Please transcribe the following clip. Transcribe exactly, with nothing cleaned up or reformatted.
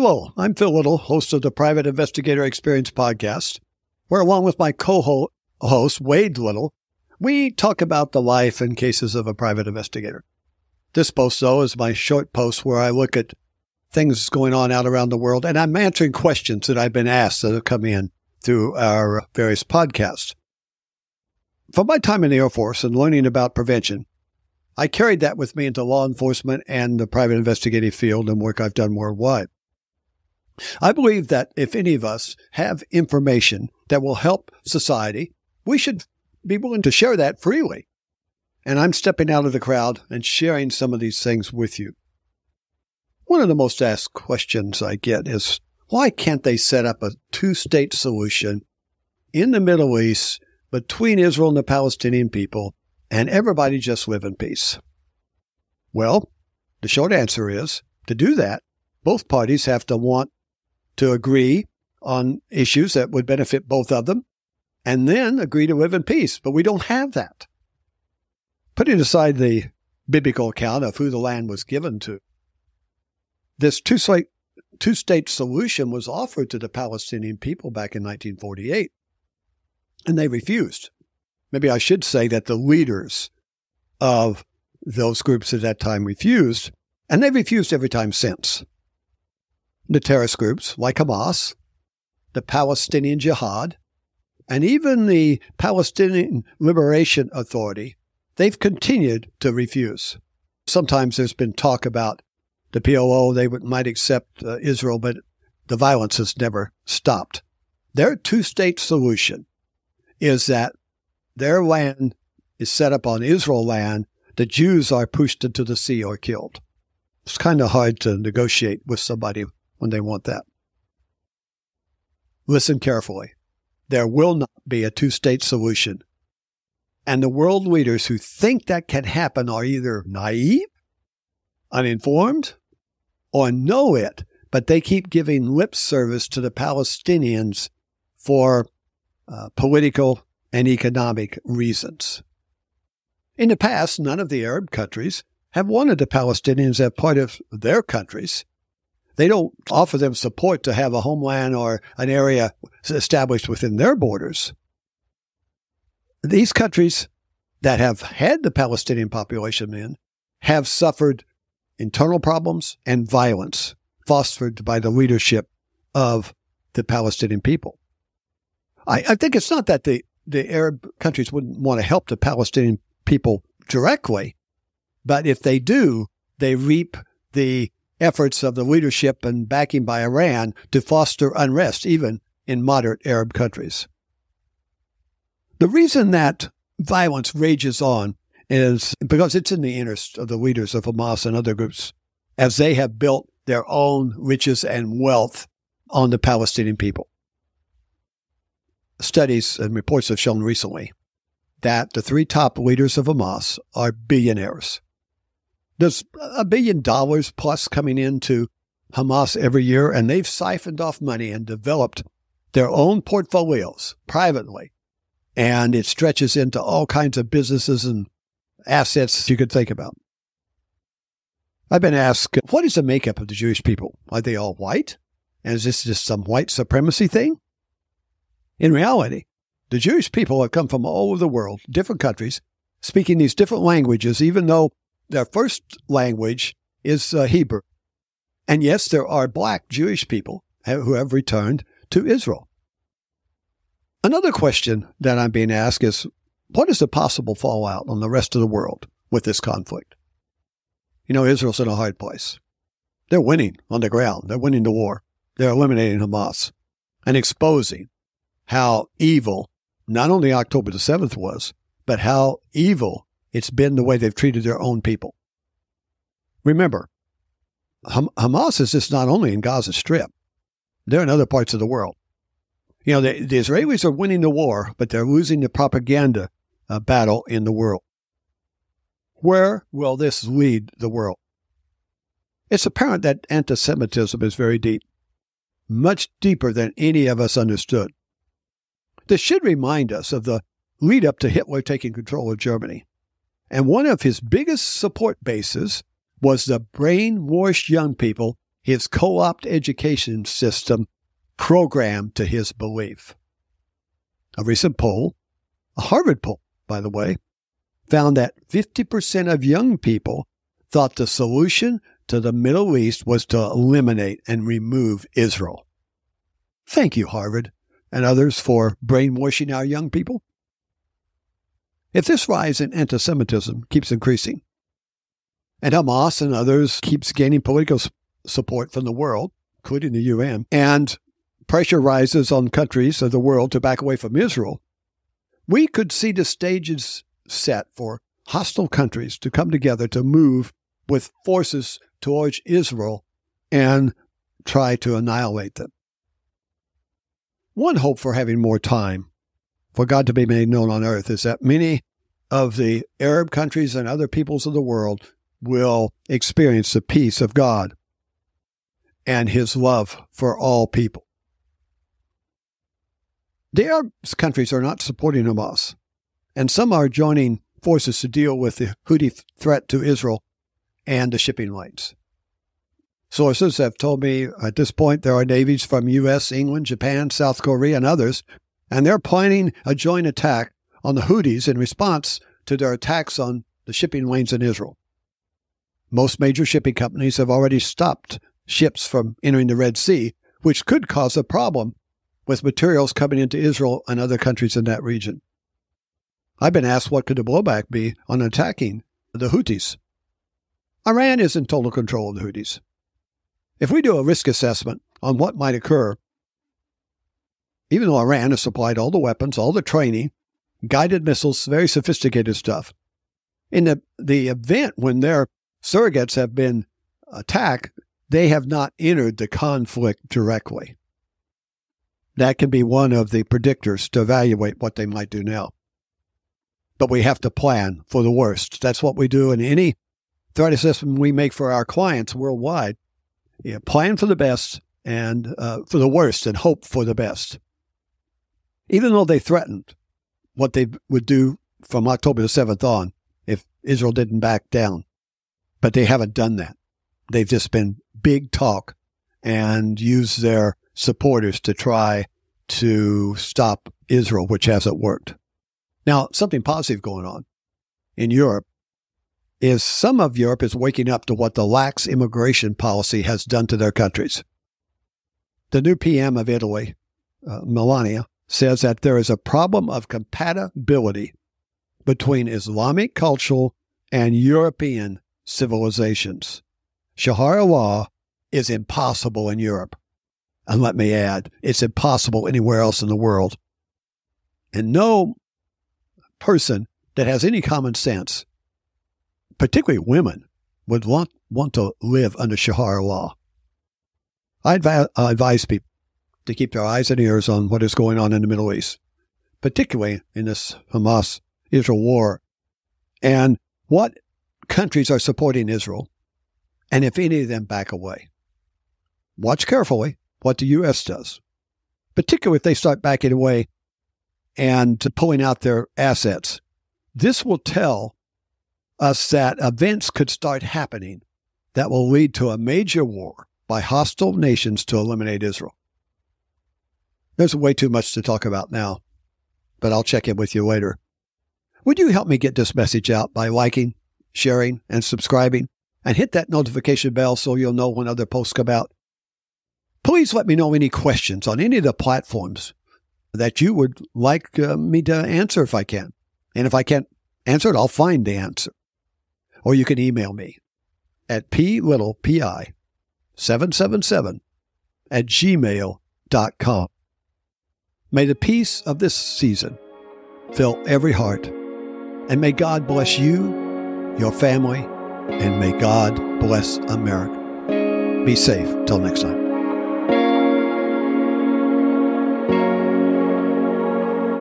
Hello, I'm Phil Little, host of the Private Investigator Experience podcast, where along with my co-host, Wade Little, we talk about the life and cases of a private investigator. This post, though, is my short post where I look at things going on out around the world, and I'm answering questions that I've been asked that have come in through our various podcasts. From my time in the Air Force and learning about prevention, I carried that with me into law enforcement and the private investigative field and work I've done worldwide. I believe that if any of us have information that will help society, we should be willing to share that freely. And I'm stepping out of the crowd and sharing some of these things with you. One of the most asked questions I get is, why can't they set up a two-state solution in the Middle East between Israel and the Palestinian people and everybody just live in peace? Well, the short answer is, to do that, both parties have to want to agree on issues that would benefit both of them, and then agree to live in peace. But we don't have that. Putting aside the biblical account of who the land was given to, this two-state, two-state solution was offered to the Palestinian people back in nineteen forty-eight, and they refused. Maybe I should say that the leaders of those groups at that time refused, and they refused every time since. The terrorist groups like Hamas, the Palestinian Jihad, and even the Palestinian Liberation Authority, they've continued to refuse. Sometimes there's been talk about the P L O, they would, might accept uh, Israel, but the violence has never stopped. Their two-state solution is that their land is set up on Israel land, the Jews are pushed into the sea or killed. It's kind of hard to negotiate with somebody when they want that. Listen carefully. There will not be a two-state solution. And the world leaders who think that can happen are either naive, uninformed, or know it, but they keep giving lip service to the Palestinians for uh, political and economic reasons. In the past, none of the Arab countries have wanted the Palestinians as part of their countries. They don't offer them support to have a homeland or an area established within their borders. These countries that have had the Palestinian population in have suffered internal problems and violence fostered by the leadership of the Palestinian people. I, I think it's not that the, the Arab countries wouldn't want to help the Palestinian people directly, but if they do, they reap the efforts of the leadership and backing by Iran to foster unrest, even in moderate Arab countries. The reason that violence rages on is because it's in the interest of the leaders of Hamas and other groups, as they have built their own riches and wealth on the Palestinian people. Studies and reports have shown recently that the three top leaders of Hamas are billionaires. There's a billion dollars plus coming into Hamas every year, and they've siphoned off money and developed their own portfolios privately. And it stretches into all kinds of businesses and assets you could think about. I've been asked, what is the makeup of the Jewish people? Are they all white? And is this just some white supremacy thing? In reality, the Jewish people have come from all over the world, different countries, speaking these different languages, even though their first language is uh, Hebrew. And yes, there are black Jewish people who have returned to Israel. Another question that I'm being asked is, what is the possible fallout on the rest of the world with this conflict? You know, Israel's in a hard place. They're winning on the ground. They're winning the war. They're eliminating Hamas and exposing how evil not only October the seventh was, but how evil it's been the way they've treated their own people. Remember, Ham- Hamas is just not only in Gaza Strip. They're in other parts of the world. You know, the, the Israelis are winning the war, but they're losing the propaganda uh, battle in the world. Where will this lead the world? It's apparent that anti-Semitism is very deep, much deeper than any of us understood. This should remind us of the lead-up to Hitler taking control of Germany. And one of his biggest support bases was the brainwashed young people his co-opt education system programmed to his belief. A recent poll, a Harvard poll, by the way, found that fifty percent of young people thought the solution to the Middle East was to eliminate and remove Israel. Thank you, Harvard and others, for brainwashing our young people. If this rise in anti-Semitism keeps increasing, and Hamas and others keeps gaining political support from the world, including the U N, and pressure rises on countries of the world to back away from Israel, we could see the stages set for hostile countries to come together to move with forces towards Israel and try to annihilate them. One hope for having more time for God to be made known on earth is that many of the Arab countries and other peoples of the world will experience the peace of God and his love for all people. The Arab countries are not supporting Hamas, and some are joining forces to deal with the Houthi threat to Israel and the shipping rights. Sources have told me at this point there are navies from U S, England, Japan, South Korea, and others, and they're planning a joint attack on the Houthis in response to their attacks on the shipping lanes in Israel. Most major shipping companies have already stopped ships from entering the Red Sea, which could cause a problem with materials coming into Israel and other countries in that region. I've been asked what could the blowback be on attacking the Houthis. Iran is in total control of the Houthis. If we do a risk assessment on what might occur, even though Iran has supplied all the weapons, all the training, guided missiles, very sophisticated stuff, in the, the event when their surrogates have been attacked, they have not entered the conflict directly. That can be one of the predictors to evaluate what they might do now. But we have to plan for the worst. That's what we do in any threat assessment we make for our clients worldwide. Yeah, plan for the best and uh, for the worst and hope for the best. Even though they threatened what they would do from October the seventh on if Israel didn't back down, but they haven't done that. They've just been big talk and used their supporters to try to stop Israel, which hasn't worked. Now, something positive going on in Europe is some of Europe is waking up to what the lax immigration policy has done to their countries. The new P M of Italy, uh, Meloni, says that there is a problem of compatibility between Islamic culture and European civilizations. Sharia law is impossible in Europe. And let me add, it's impossible anywhere else in the world. And no person that has any common sense, particularly women, would want, want to live under Sharia law. I advise, I advise people to keep their eyes and ears on what is going on in the Middle East, particularly in this Hamas-Israel war, and what countries are supporting Israel, and if any of them back away. Watch carefully what the U S does, particularly if they start backing away and pulling out their assets. This will tell us that events could start happening that will lead to a major war by hostile nations to eliminate Israel. There's way too much to talk about now, but I'll check in with you later. Would you help me get this message out by liking, sharing, and subscribing, and hit that notification bell so you'll know when other posts come out? Please let me know any questions on any of the platforms that you would like uh, me to answer if I can. And if I can't answer it, I'll find the answer. Or you can email me at p little p i seven seven seven at gmail dot com. May the peace of this season fill every heart, and may God bless you, your family, and may God bless America. Be safe till next time.